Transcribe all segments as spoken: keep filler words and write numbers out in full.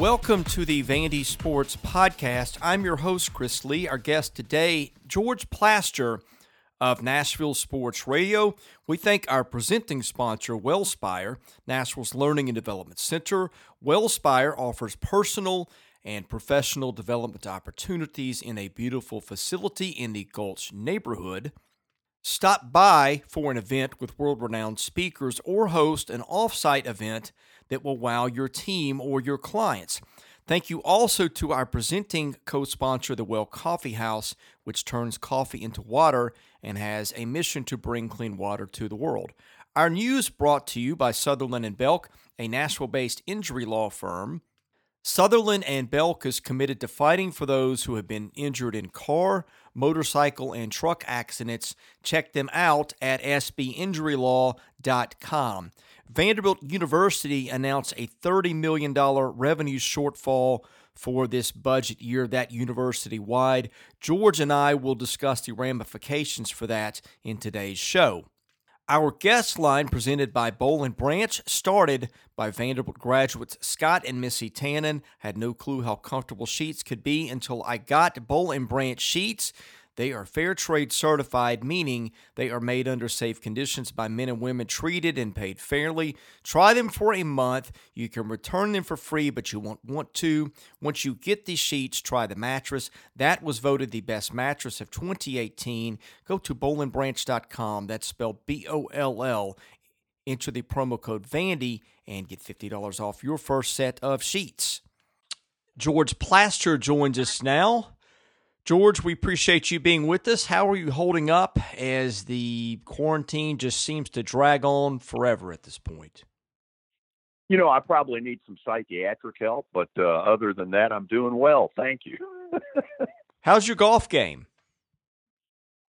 Welcome to the Vandy Sports Podcast. I'm your host, Chris Lee. Our guest today, George Plaster of Nashville Sports Radio. We thank our presenting sponsor, Wellspire, Nashville's Learning and Development Center. Wellspire offers personal and professional development opportunities in a beautiful facility in the Gulch neighborhood. Stop by for an event with world-renowned speakers or host an off-site event that will wow your team or your clients. Thank you also to our presenting co-sponsor, The Well Coffee House, which turns coffee into water and has a mission to bring clean water to the world. Our news brought to you by Sutherland and Belk, a Nashville-based injury law firm. Sutherland and Belk is committed to fighting for those who have been injured in car, motorcycle, and truck accidents. Check them out at s b injury law dot com. Vanderbilt University announced a thirty million dollars revenue shortfall for this budget year, that university-wide. George and I will discuss the ramifications for that in today's show. Our guest line, presented by Boll and Branch, started by Vanderbilt graduates Scott and Missy Tannen. Had no clue how comfortable sheets could be until I got Boll and Branch sheets. They are fair trade certified, meaning they are made under safe conditions by men and women treated and paid fairly. Try them for a month. You can return them for free, but you won't want to. Once you get these sheets, try the mattress. That was voted the best mattress of twenty eighteen. Go to boll and branch dot com. That's spelled B O L L. Enter the promo code Vandy and get fifty dollars off your first set of sheets. George Plaster joins us now. George, we appreciate you being with us. How are you holding up as the quarantine just seems to drag on forever at this point? You know, I probably need some psychiatric help, but uh, other than that, I'm doing well. Thank you. How's your golf game?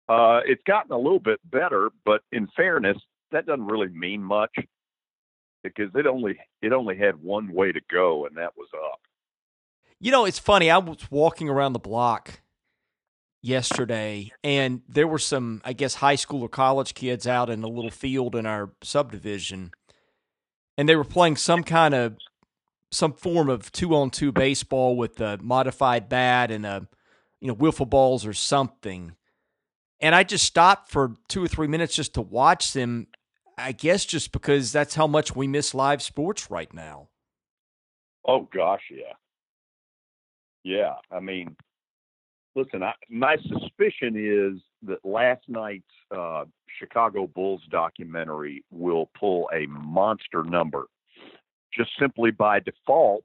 Uh, it's gotten a little bit better, but in fairness, that doesn't really mean much because it only it only had one way to go, and that was up. You know, it's funny. I was walking around the block yesterday, and there were some, I guess, high school or college kids out in a little field in our subdivision, and they were playing some kind of, some form of two-on-two baseball with a modified bat and a, you know, wiffle balls or something. And I just stopped for two or three minutes just to watch them, I guess just because that's how much we miss live sports right now. Oh, gosh, yeah. Yeah, I mean, listen, I, my suspicion is that last night's uh, Chicago Bulls documentary will pull a monster number just simply by default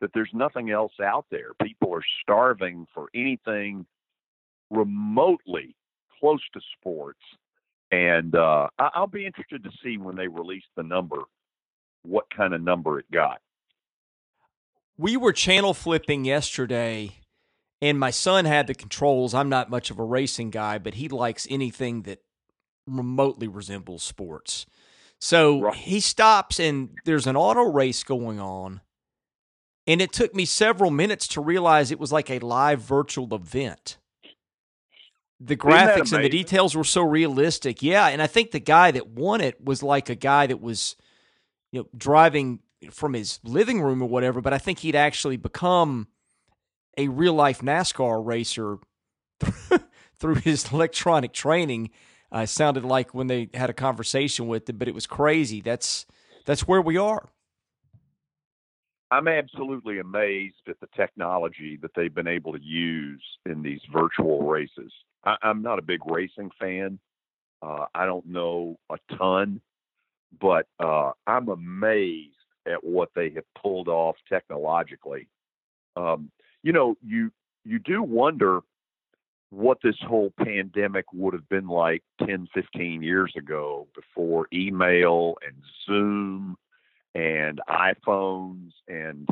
that there's nothing else out there. People are starving for anything remotely close to sports. And uh, I, I'll be interested to see when they release the number, what kind of number it got. We were channel flipping yesterday, and my son had the controls. I'm not much of a racing guy, but he likes anything that remotely resembles sports. So right. He stops, and there's an auto race going on, and it took me several minutes to realize it was like a live virtual event. The graphics and the details were so realistic. Yeah, and I think the guy that won it was like a guy that was, you know, driving from his living room or whatever, but I think he'd actually become a real-life NASCAR racer through his electronic training. Uh, sounded like when they had a conversation with him, but it was crazy. That's that's where we are. I'm absolutely amazed at the technology that they've been able to use in these virtual races. I, I'm not a big racing fan. Uh, I don't know a ton, but uh, I'm amazed at what they have pulled off technologically. Um, you know, you, you do wonder what this whole pandemic would have been like ten, fifteen years ago before email and Zoom and iPhones and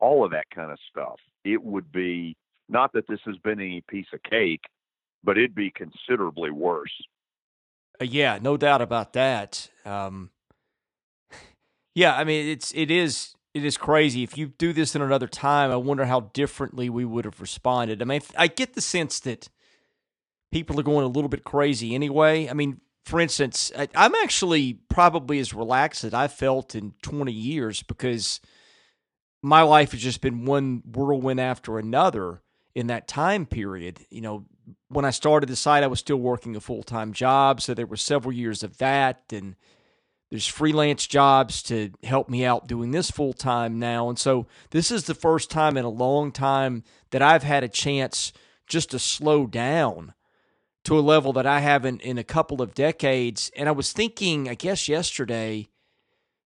all of that kind of stuff. It would be, not that this has been any piece of cake, but it'd be considerably worse. Yeah, no doubt about that. Um, Yeah, I mean, it's it is it is crazy. If you do this in another time, I wonder how differently we would have responded. I mean, I get the sense that people are going a little bit crazy anyway. I mean, for instance, I, I'm actually probably as relaxed as I've felt in twenty years because my life has just been one whirlwind after another in that time period. You know, when I started the site, I was still working a full-time job, so there were several years of that, and there's freelance jobs to help me out doing this full-time now. And so this is the first time in a long time that I've had a chance just to slow down to a level that I haven't in a couple of decades. And I was thinking, I guess yesterday,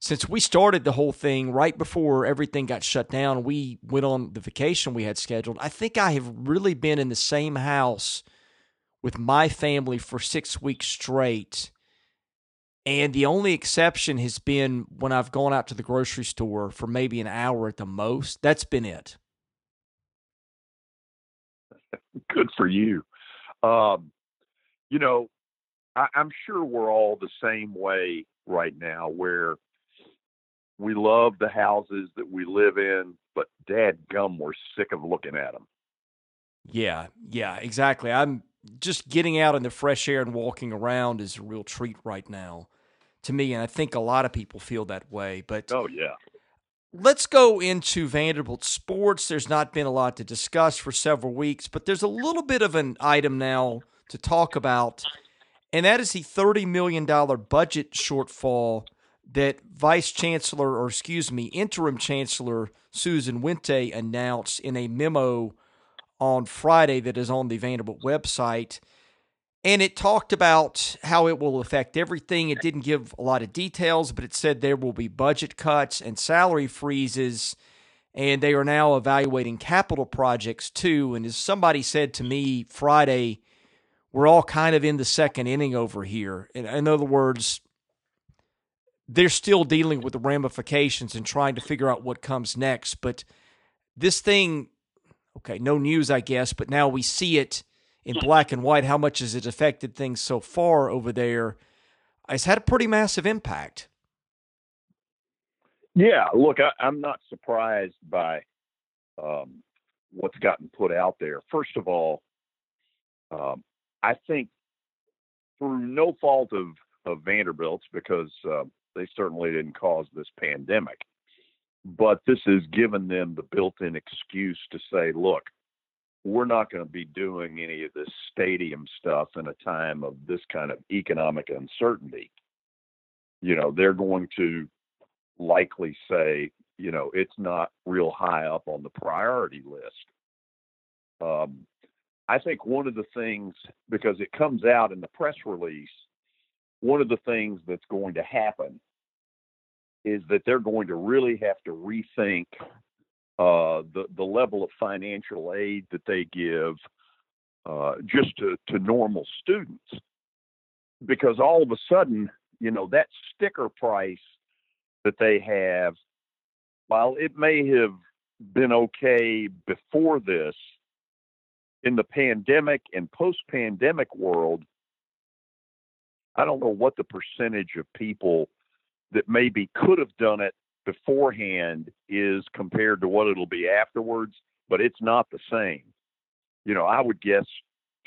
since we started the whole thing right before everything got shut down, we went on the vacation we had scheduled. I think I have really been in the same house with my family for six weeks straight. And the only exception has been when I've gone out to the grocery store for maybe an hour at the most. That's been it. Good for you. Um, you know, I, I'm sure we're all the same way right now, where we love the houses that we live in, but dadgum, we're sick of looking at them. Yeah, yeah, exactly. I'm just getting out in the fresh air and walking around is a real treat right now to me, and I think a lot of people feel that way. But oh, yeah. Let's go into Vanderbilt sports. There's not been a lot to discuss for several weeks, but there's a little bit of an item now to talk about, and that is the thirty million dollars budget shortfall that Vice Chancellor, or excuse me, Interim Chancellor Susan Wente announced in a memo on Friday that is on the Vanderbilt website. And it talked about how it will affect everything. It didn't give a lot of details, but it said there will be budget cuts and salary freezes, and they are now evaluating capital projects too. And as somebody said to me Friday, we're all kind of in the second inning over here. In, in other words, they're still dealing with the ramifications and trying to figure out what comes next. But this thing, okay, no news, I guess, but now we see it in black and white. How much has it affected things so far over there? It's had a pretty massive impact. Yeah, look, I, I'm not surprised by um, what's gotten put out there. First of all, um, I think through no fault of, of Vanderbilt's, because uh, they certainly didn't cause this pandemic, but this has given them the built-in excuse to say, look, we're not going to be doing any of this stadium stuff in a time of this kind of economic uncertainty. You know, they're going to likely say, you know, it's not real high up on the priority list. Um, I think one of the things, because it comes out in the press release, one of the things that's going to happen is that they're going to really have to rethink Uh, the, the level of financial aid that they give uh, just to, to normal students. Because all of a sudden, you know, that sticker price that they have, while it may have been okay before this, in the pandemic and post-pandemic world, I don't know what the percentage of people that maybe could have done it beforehand is compared to what it'll be afterwards, but it's not the same. You know, I would guess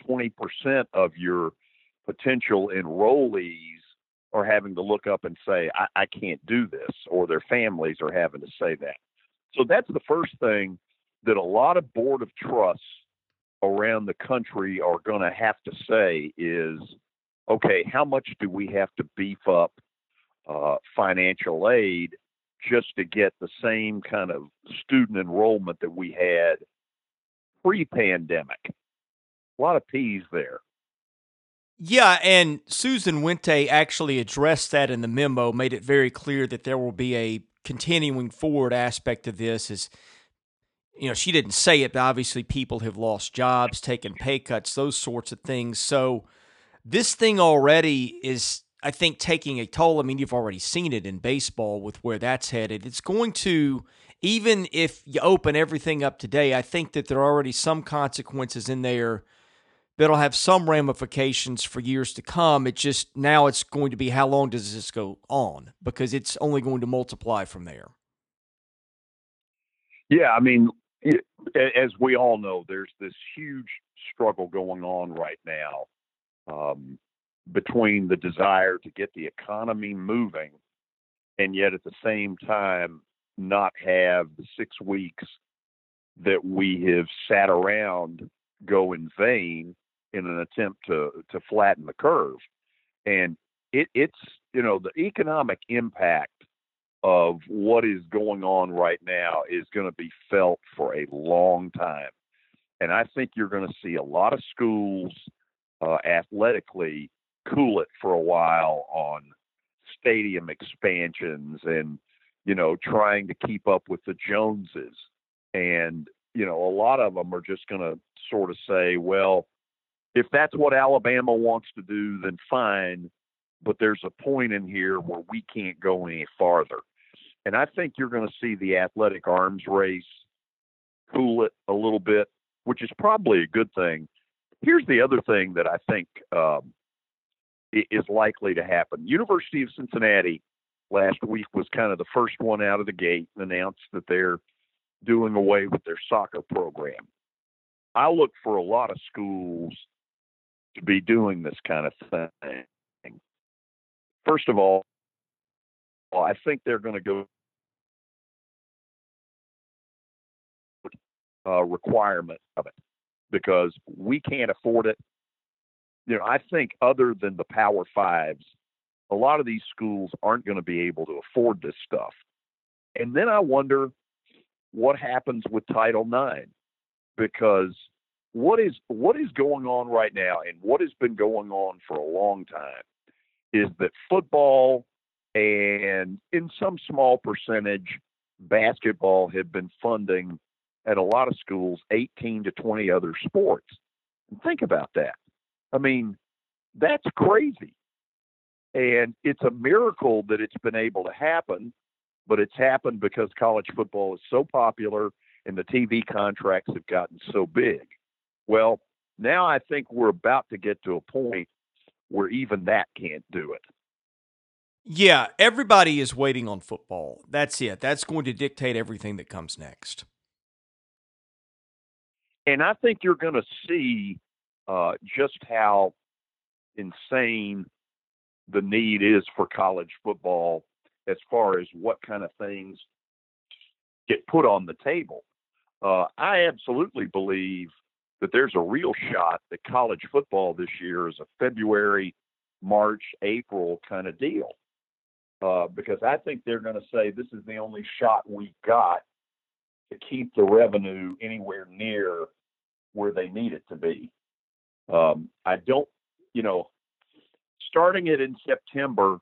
twenty percent of your potential enrollees are having to look up and say, I, I can't do this, or their families are having to say that. So that's the first thing that a lot of board of trusts around the country are going to have to say is, okay, how much do we have to beef up uh, financial aid just to get the same kind of student enrollment that we had pre-pandemic? A lot of P's there. Yeah, and Susan Wente actually addressed that in the memo, made it very clear that there will be a continuing forward aspect of this. Is, you know, she didn't say it, but obviously people have lost jobs, taken pay cuts, those sorts of things. So this thing already is, I think, taking a toll. I mean, you've already seen it in baseball with where that's headed. It's going to, even if you open everything up today, I think that there are already some consequences in there that'll have some ramifications for years to come. It just, now it's going to be, how long does this go on? Because it's only going to multiply from there. Yeah, I mean, it, as we all know, there's this huge struggle going on right now. Um, between the desire to get the economy moving and yet at the same time not have the six weeks that we have sat around go in vain in an attempt to, to flatten the curve. And it, it's, you know, the economic impact of what is going on right now is going to be felt for a long time. And I think you're going to see a lot of schools uh, athletically cool it for a while on stadium expansions and, you know, trying to keep up with the Joneses. And, you know, a lot of them are just going to sort of say, well, if that's what Alabama wants to do, then fine. But there's a point in here where we can't go any farther. And I think you're going to see the athletic arms race cool it a little bit, which is probably a good thing. Here's the other thing that I think um, is likely to happen. University of Cincinnati last week was kind of the first one out of the gate and announced that they're doing away with their soccer program. I look for a lot of schools to be doing this kind of thing. First of all, I think they're going to go uh, requirement of it because we can't afford it. You know, I think other than the Power Fives, a lot of these schools aren't going to be able to afford this stuff. And then I wonder what happens with Title nine, because what is what is going on right now and what has been going on for a long time is that football and, in some small percentage, basketball have been funding at a lot of schools eighteen to twenty other sports. And think about that. I mean, that's crazy. And it's a miracle that it's been able to happen, but it's happened because college football is so popular and the T V contracts have gotten so big. Well, now I think we're about to get to a point where even that can't do it. Yeah, everybody is waiting on football. That's it. That's going to dictate everything that comes next. And I think you're going to see uh, just how insane the need is for college football as far as what kind of things get put on the table. Uh, I absolutely believe that there's a real shot that college football this year is a February, March, April kind of deal. Uh, because I think they're going to say this is the only shot we got to keep the revenue anywhere near where they need it to be. Um, I don't, you know, starting it in September,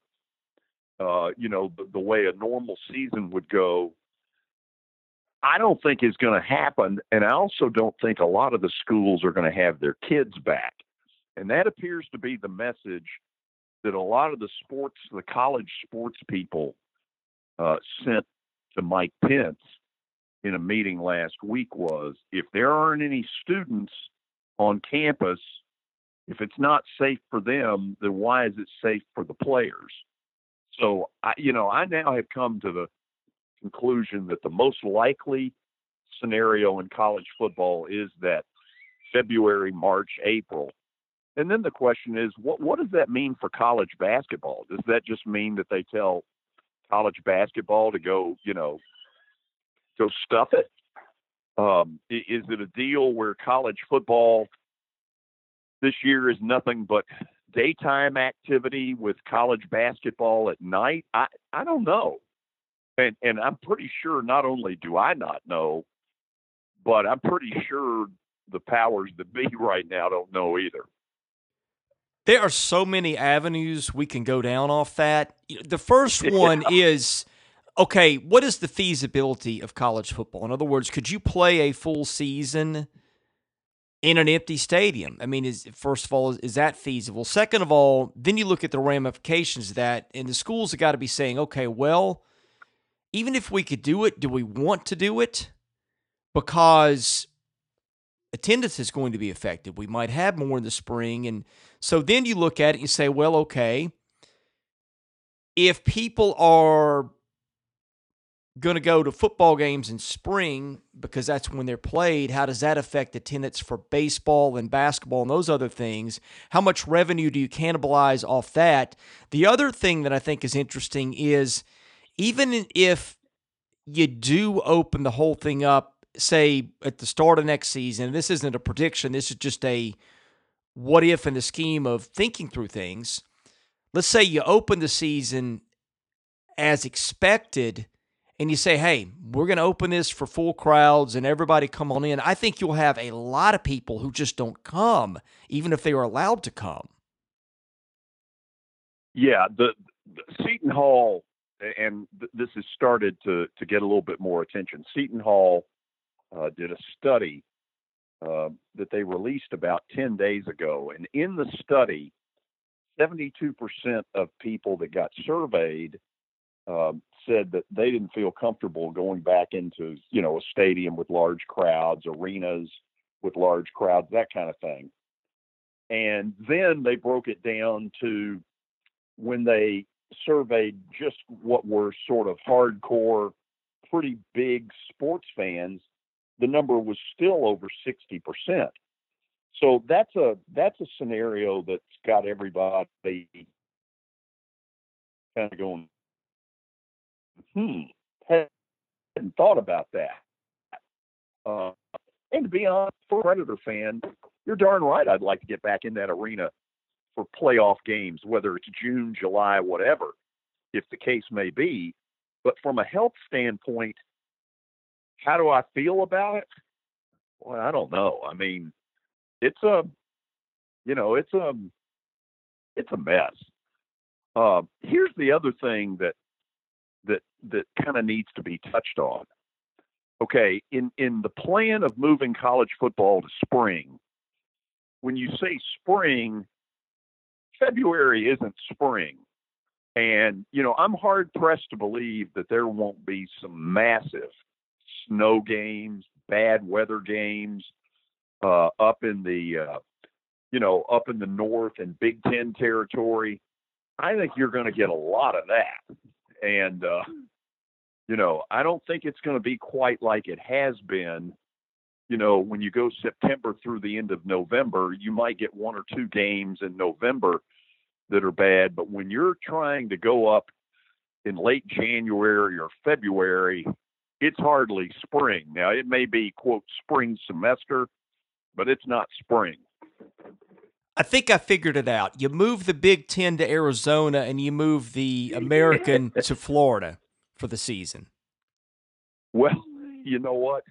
uh, you know, the, the way a normal season would go, I don't think it's going to happen, and I also don't think a lot of the schools are going to have their kids back. And that appears to be the message that a lot of the sports, the college sports people uh, sent to Mike Pence in a meeting last week was, if there aren't any students on campus, if it's not safe for them, then why is it safe for the players? So, I, you know, I now have come to the conclusion that the most likely scenario in college football is that February, March, April. And then the question is, what what does that mean for college basketball? Does that just mean that they tell college basketball to go, you know, go stuff it? Um, is it a deal where college football this year is nothing but daytime activity with college basketball at night? I, I don't know. And, and I'm pretty sure not only do I not know, but I'm pretty sure the powers that be right now don't know either. There are so many avenues we can go down off that. The first one is, okay, what is the feasibility of college football? In other words, could you play a full season in an empty stadium? I mean, is first of all, is, is that feasible? Second of all, then you look at the ramifications of that, and the schools have got to be saying, okay, well, even if we could do it, do we want to do it? Because attendance is going to be affected. We might have more in the spring. And so then you look at it and you say, well, okay, if people are going to go to football games in spring because that's when they're played, how does that affect attendance for baseball and basketball and those other things? How much revenue do you cannibalize off that? The other thing that I think is interesting is, even if you do open the whole thing up, say, at the start of next season. This isn't a prediction. This is just a what if in the scheme of thinking through things. Let's say you open the season as expected, and you say, hey, we're going to open this for full crowds and everybody come on in. I think you'll have a lot of people who just don't come, even if they are allowed to come. Yeah, the, the Seton Hall, and th- this has started to, to get a little bit more attention. Seton Hall uh, did a study uh, that they released about ten days ago. And in the study, seventy-two percent of people that got surveyed uh, said that they didn't feel comfortable going back into, you know, a stadium with large crowds, arenas with large crowds, that kind of thing. And then they broke it down to when they surveyed just what were sort of hardcore, pretty big sports fans, the number was still over sixty percent. So that's a that's a scenario that's got everybody kind of going, hmm, hadn't thought about that. Uh, and to be honest, for a Predator fan, you're darn right I'd like to get back in that arena for playoff games, whether it's June, July, whatever, if the case may be. But from a health standpoint, how do I feel about it? Well, I don't know. I mean, it's a, you know, it's a, it's a mess. Uh, here's the other thing that, that, that kind of needs to be touched on. Okay. In, in the plan of moving college football to spring, when you say spring, February isn't spring. And, you know, I'm hard pressed to believe that there won't be some massive snow games, bad weather games uh, up in the, uh, you know, up in the north and Big Ten territory. I think you're going to get a lot of that. And, uh, you know, I don't think it's going to be quite like it has been. You know, when you go September through the end of November, you might get one or two games in November that are bad. But when you're trying to go up in late January or February, it's hardly spring. Now, it may be, quote, spring semester, but it's not spring. I think I figured it out. You move the Big Ten to Arizona and you move the American to Florida for the season. Well, you know what?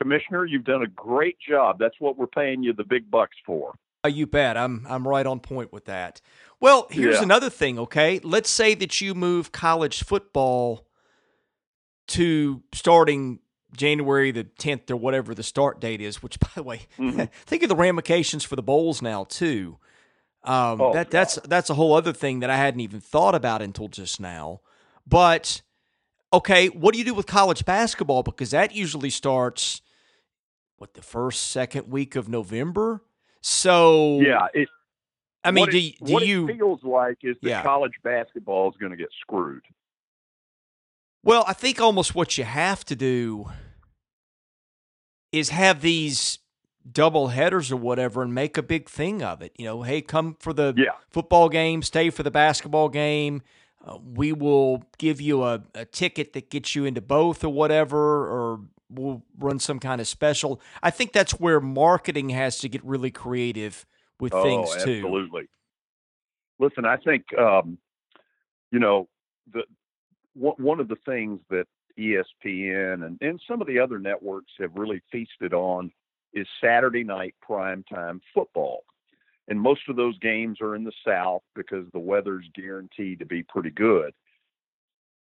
Commissioner, you've done a great job. That's what we're paying you the big bucks for. Oh, you bet. I'm I'm right on point with that. Well, here's yeah. another thing, okay? Let's say that you move college football to starting January the tenth or whatever the start date is, which, by the way, mm-hmm. think of the ramifications for the bowls now, too. Um, oh, that that's that's a whole other thing that I hadn't even thought about until just now. But, okay, what do you do with college basketball? Because that usually starts... What, the first, second week of November? So, yeah, it, I mean, do, it, do what you, it feels like is that yeah. college basketball is going to get screwed. Well, I think almost what you have to do is have these double headers or whatever and make a big thing of it. You know, hey, come for the yeah. football game, stay for the basketball game. Uh, we will give you a, a ticket that gets you into both or whatever, or we'll run some kind of special. I think that's where marketing has to get really creative with oh, things too. Absolutely. Listen, I think, um, you know, the w- one of the things that E S P N and, and some of the other networks have really feasted on is Saturday night primetime football. And most of those games are in the South because the weather's guaranteed to be pretty good.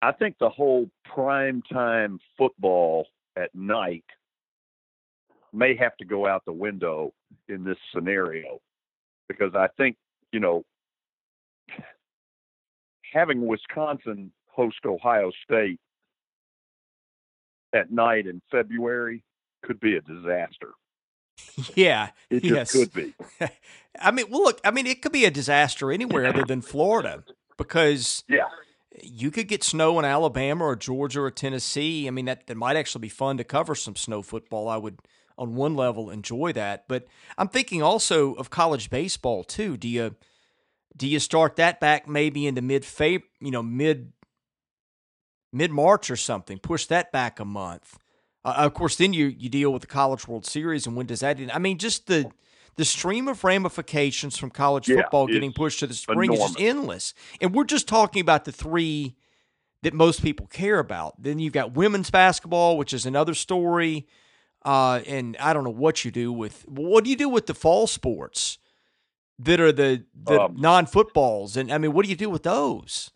I think the whole primetime football at night may have to go out the window in this scenario, because I think, you know, having Wisconsin host Ohio State at night in February could be a disaster. Yeah. It just yes. could be. I mean, well, look, I mean, it could be a disaster anywhere other than Florida, because yeah. you could get snow in Alabama or Georgia or Tennessee. I mean, that, that might actually be fun to cover some snow football. I would, on one level, enjoy that. But I'm thinking also of college baseball, too. Do you do you start that back maybe into mid-February, you know, mid mid-March or something, push that back a month. Uh, of course, then you, you deal with the College World Series, and when does that end? I mean, just the the stream of ramifications from college yeah, football getting pushed to the spring enormous. Is just endless. And we're just talking about the three that most people care about. Then you've got women's basketball, which is another story. Uh, and I don't know what you do with – what do you do with the fall sports that are the, the um, non-footballs? And, I mean, what do you do with those?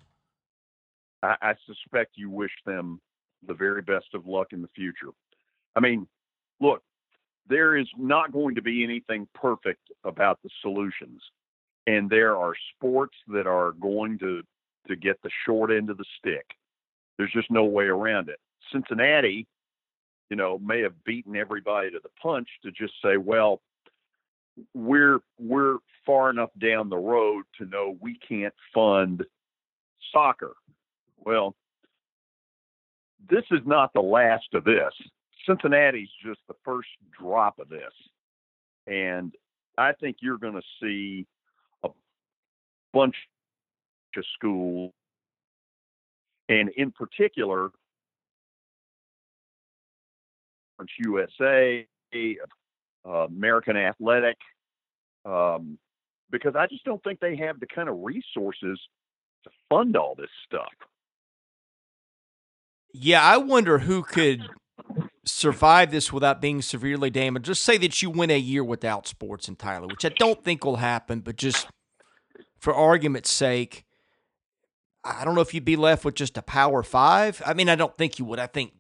I, I suspect you wish them the very best of luck in the future. I mean, look, there is not going to be anything perfect about the solutions. And there are sports that are going to, to get the short end of the stick. There's just no way around it. Cincinnati, you know, may have beaten everybody to the punch to just say, well, we're, we're far enough down the road to know we can't fund soccer. Well, this is not the last of this. Cincinnati's just the first drop of this. And I think you're going to see a bunch of schools, and in particular, U S A, uh, American Athletic, um, because I just don't think they have the kind of resources to fund all this stuff. Yeah, I wonder who could survive this without being severely damaged. Just say that you went a year without sports entirely, which I don't think will happen, but just for argument's sake, I don't know if you'd be left with just a power five. I mean, I don't think you would. I think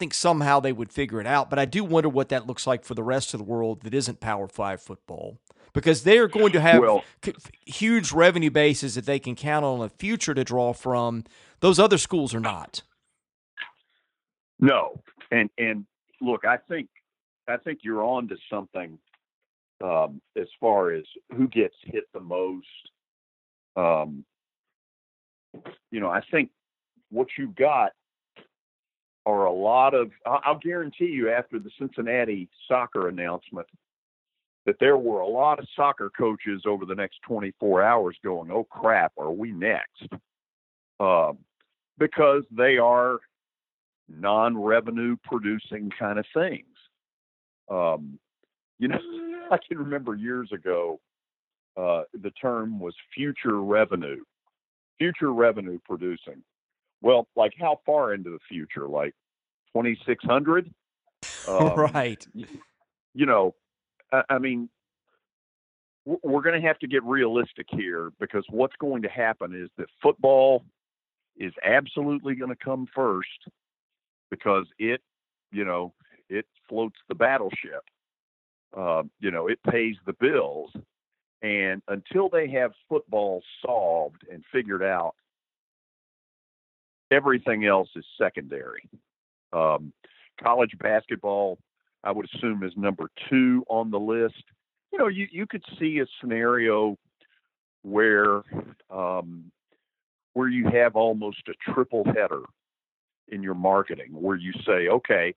think somehow they would figure it out, but I do wonder what that looks like for the rest of the world that isn't power five football, because they are going to have well, c- huge revenue bases that they can count on in the future to draw from. Those other schools are not. No. And, and look, I think, I think you're on to something um, as far as who gets hit the most. Um, you know, I think what you've got are a lot of, I'll guarantee you after the Cincinnati soccer announcement that there were a lot of soccer coaches over the next twenty-four hours going, oh crap, are we next? Uh, because they are non-revenue producing kind of things. Um, you know, I can remember years ago, uh, the term was future revenue, future revenue producing. Well, like how far into the future? Like twenty-six hundred? Um, right. You know, I, I mean, we're going to have to get realistic here, because what's going to happen is that football is absolutely going to come first, because it, you know, it floats the battleship. Uh, you know, it pays the bills. And until they have football solved and figured out, everything else is secondary. Um, college basketball, I would assume, is number two on the list. You know, you, you could see a scenario where um, where you have almost a triple header in your marketing, where you say, okay,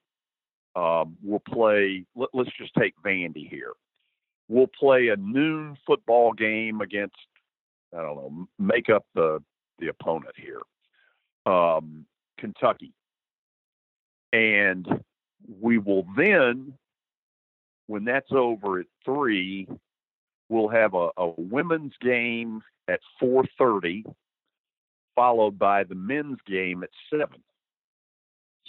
um, we'll play, let, let's just take Vandy here. We'll play a noon football game against, I don't know, make up the, the opponent here. Um, Kentucky. And we will then, when that's over at three, we'll have a, a women's game at four thirty, followed by the men's game at seven.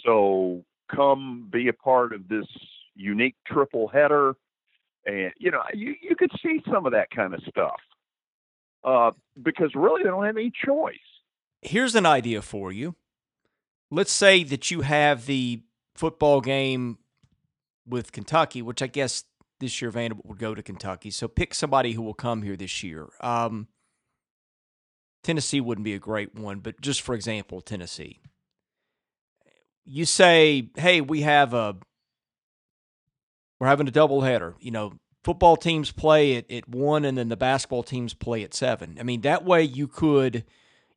So come be a part of this unique triple header. And, you know, you, you could see some of that kind of stuff, uh, because really they don't have any choice. Here's an idea for you. Let's say that you have the football game with Kentucky, which I guess this year Vanderbilt would go to Kentucky. So pick somebody who will come here this year. Um, Tennessee wouldn't be a great one, but just for example, Tennessee. You say, hey, we have a we're having a doubleheader. You know, football teams play at, at one, and then the basketball teams play at seven. I mean, that way you could.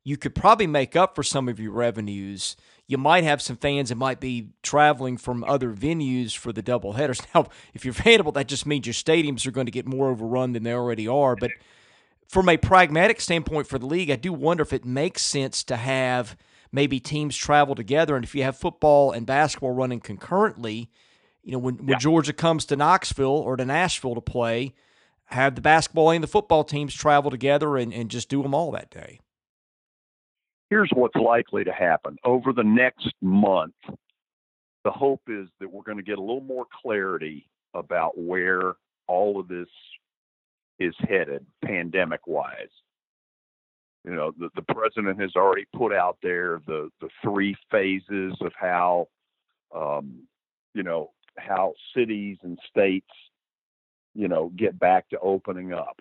You could probably make up for some of your revenues. You might have some fans that might be traveling from other venues for the doubleheaders. Now, if you're Vanderbilt, that just means your stadiums are going to get more overrun than they already are. But from a pragmatic standpoint for the league, I do wonder if it makes sense to have maybe teams travel together. And if you have football and basketball running concurrently, you know, when, when yeah. Georgia comes to Knoxville or to Nashville to play, have the basketball and the football teams travel together and, and just do them all that day. Here's what's likely to happen. Over the next month, the hope is that we're going to get a little more clarity about where all of this is headed pandemic-wise. You know, the, the president has already put out there the, the three phases of how, um, you know, how cities and states, you know, get back to opening up.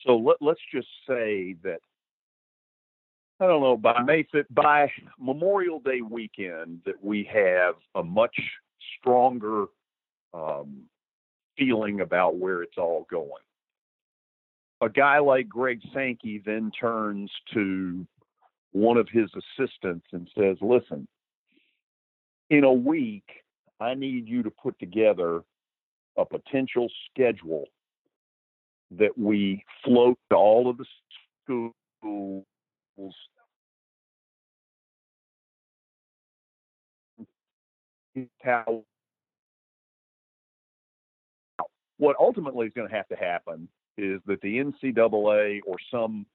So let, let's just say that, I don't know, by May fifth, by Memorial Day weekend, that we have a much stronger um, feeling about where it's all going. A guy like Greg Sankey then turns to one of his assistants and says, listen, in a week, I need you to put together a potential schedule that we float to all of the schools . What ultimately is going to have to happen is that the N C double A or some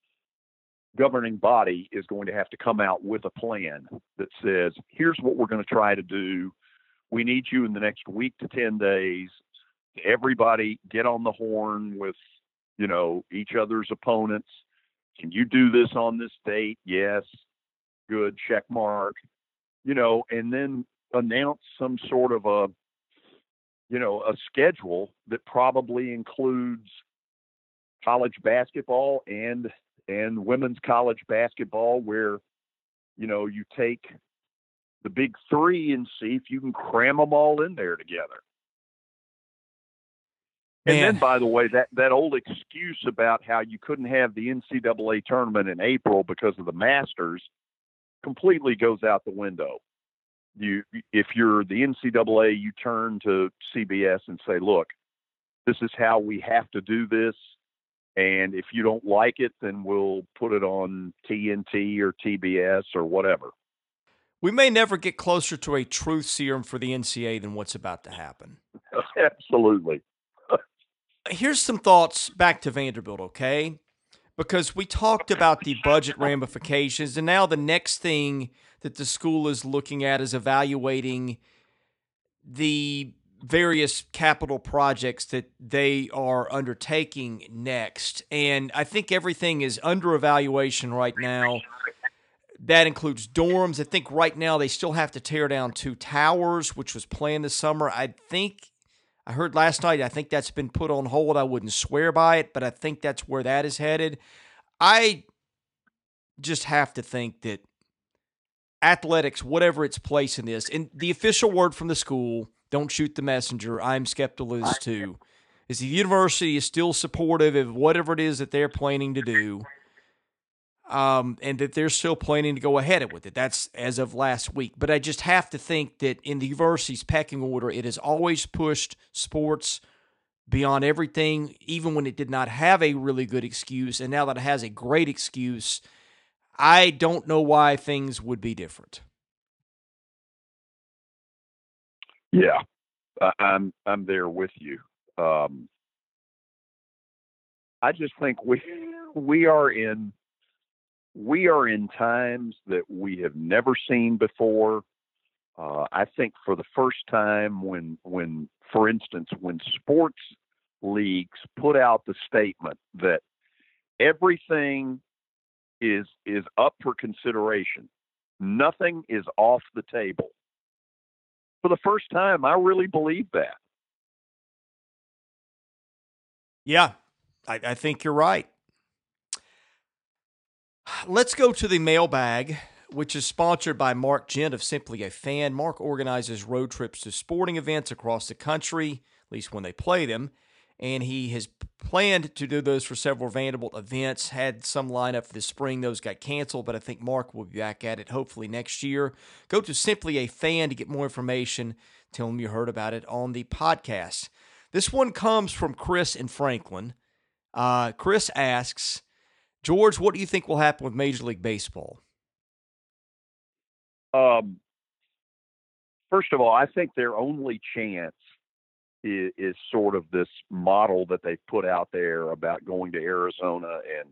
governing body is going to have to come out with a plan that says, here's what we're going to try to do. We need you in the next week to ten days. Everybody get on the horn with, you know, each other's opponents. Can you do this on this date? Yes. Good. Check mark. You know, and then announce some sort of a, you know, a schedule that probably includes college basketball and, and women's college basketball, where, you know, you take the big three and see if you can cram them all in there together. Man. And then, by the way, that, that old excuse about how you couldn't have the N C double A tournament in April because of the Masters completely goes out the window. You, if you're the N C double A, you turn to C B S and say, look, this is how we have to do this. And if you don't like it, then we'll put it on T N T or T B S or whatever. We may never get closer to a truth serum for the N C double A than what's about to happen. Absolutely. Here's some thoughts back to Vanderbilt, okay? Because we talked about the budget ramifications, and now the next thing that the school is looking at is evaluating the various capital projects that they are undertaking next. And I think everything is under evaluation right now. That includes dorms. I think right now they still have to tear down two towers, which was planned this summer. I think I heard last night, I think that's been put on hold. I wouldn't swear by it, but I think that's where that is headed. I just have to think that athletics, whatever its place in this, and the official word from the school, don't shoot the messenger, I'm skeptical as too, is the university is still supportive of whatever it is that they're planning to do, um, and that they're still planning to go ahead with it. That's as of last week. But I just have to think that in the university's pecking order, it has always pushed sports beyond everything, even when it did not have a really good excuse. And now that it has a great excuse, I don't know why things would be different. Yeah, I'm, I'm there with you. Um, I just think we, we are in, We are in times that we have never seen before. Uh, I think for the first time when, when, for instance, when sports leagues put out the statement that everything is, is up for consideration, nothing is off the table. For the first time, I really believe that. Yeah, I, I think you're right. Let's go to the mailbag, which is sponsored by Mark Gent of Simply a Fan. Mark organizes road trips to sporting events across the country, at least when they play them, and he has planned to do those for several Vanderbilt events, had some lineup for this spring. Those got canceled, but I think Mark will be back at it hopefully next year. Go to Simply a Fan to get more information. Tell him you heard about it on the podcast. This one comes from Chris in Franklin. Uh, Chris asks, George, what do you think will happen with Major League Baseball? Um, first of all, I think their only chance is, is sort of this model that they put out there about going to Arizona and,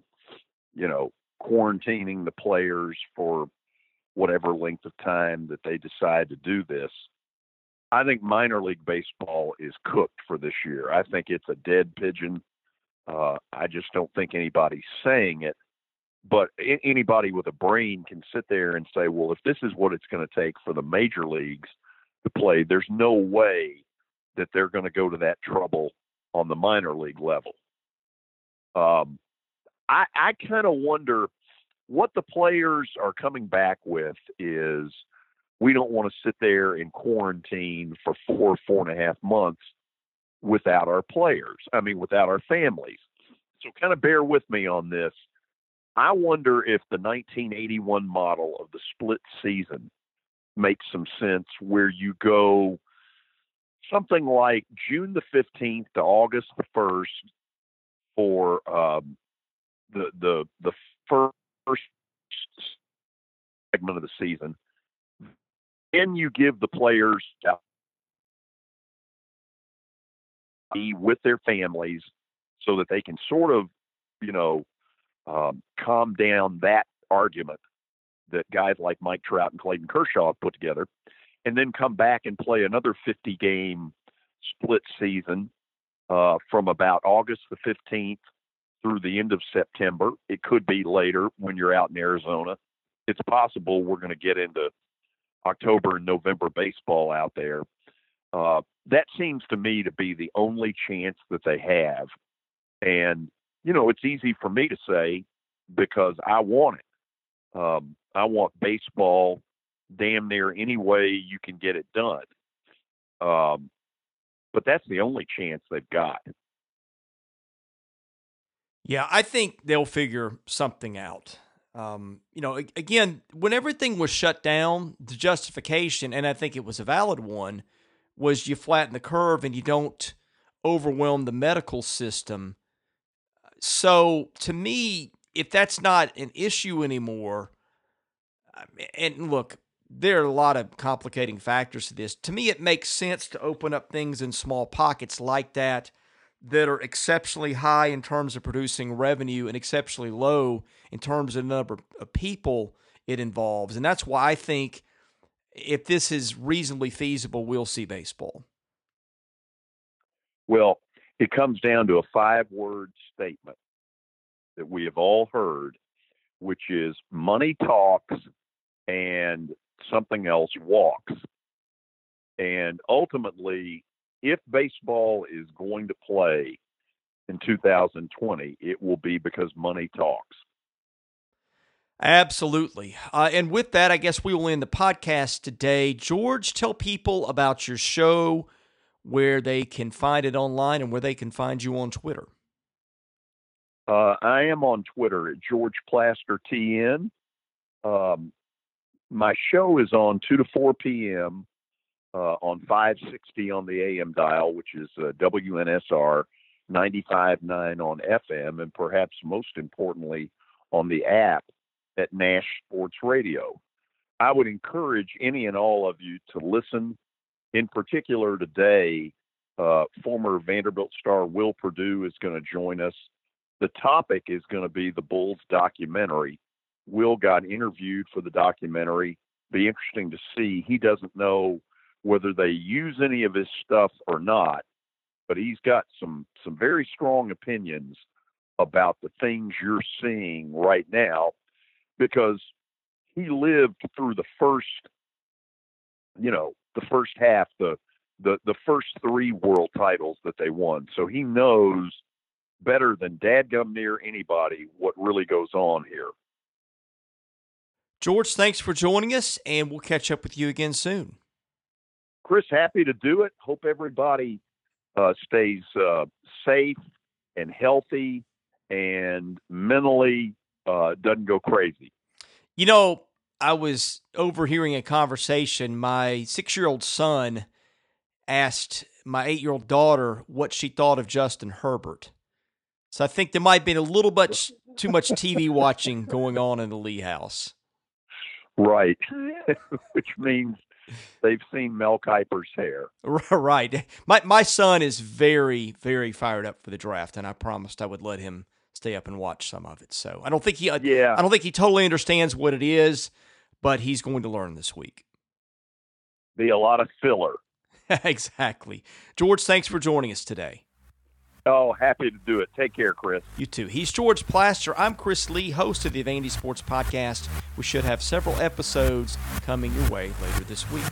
you know, quarantining the players for whatever length of time that they decide to do this. I think minor league baseball is cooked for this year. I think it's a dead pigeon. Uh, I just don't think anybody's saying it, but I- anybody with a brain can sit there and say, well, if this is what it's going to take for the major leagues to play, there's no way that they're going to go to that trouble on the minor league level. Um, I, I kind of wonder what the players are coming back with is, we don't want to sit there and quarantine for four, four and a half months without our players. I mean, without our families. So kind of bear with me on this. I wonder if the nineteen eighty-one model of the split season makes some sense, where you go something like June the fifteenth to August the first for um, the, the, the first segment of the season. Then you give the players with their families so that they can sort of, you know, um, calm down that argument that guys like Mike Trout and Clayton Kershaw have put together, and then come back and play another fifty-game split season uh, from about August the fifteenth through the end of September. It could be later when you're out in Arizona. It's possible we're going to get into October and November baseball out there. Uh, that seems to me to be the only chance that they have. And, you know, it's easy for me to say because I want it. Um, I want baseball damn near any way you can get it done. Um, but that's the only chance they've got. Yeah, I think they'll figure something out. Um, you know, again, when everything was shut down, the justification, and I think it was a valid one, was you flatten the curve and you don't overwhelm the medical system. So to me, if that's not an issue anymore, and look, there are a lot of complicating factors to this. To me, it makes sense to open up things in small pockets like that, that are exceptionally high in terms of producing revenue and exceptionally low in terms of the number of people it involves. And that's why I think if this is reasonably feasible, we'll see baseball. Well, it comes down to a five-word statement that we have all heard, which is money talks and something else walks. And ultimately, if baseball is going to play in two thousand twenty, it will be because money talks. Absolutely. Uh, and with that, I guess we will end the podcast today. George, tell people about your show, where they can find it online and where they can find you on Twitter. Uh, I am on Twitter at George Plaster T N. Um, my show is on two to four p.m. Uh, on five sixty on the A M dial, which is uh, W N S R ninety-five point nine on F M, and perhaps most importantly, on the app at Nash Sports Radio. I would encourage any and all of you to listen. In particular today, uh, former Vanderbilt star Will Perdue is going to join us. The topic is going to be the Bulls documentary. Will got interviewed for the documentary. Be interesting to see. He doesn't know whether they use any of his stuff or not, but he's got some, some very strong opinions about the things you're seeing right now, because he lived through the first, you know, the first half, the, the, the first three world titles that they won. So he knows better than dadgum near anybody what really goes on here. George, thanks for joining us, and we'll catch up with you again soon. Chris, happy to do it. Hope everybody uh, stays uh, safe and healthy and mentally uh, doesn't go crazy. You know, I was overhearing a conversation. My six-year-old son asked my eight-year-old daughter what she thought of Justin Herbert. So I think there might have been a little bit too much T V watching going on in the Lee house. Right, which means they've seen Mel Kiper's hair. Right. My my son is very, very fired up for the draft, and I promised I would let him stay up and watch some of it. So I don't think he, yeah. I don't think he totally understands what it is, but he's going to learn this week. Be a lot of filler. Exactly. George, thanks for joining us today. Oh, happy to do it. Take care, Chris. You too. He's George Plaster. I'm Chris Lee, host of the Vandy Sports Podcast. We should have several episodes coming your way later this week.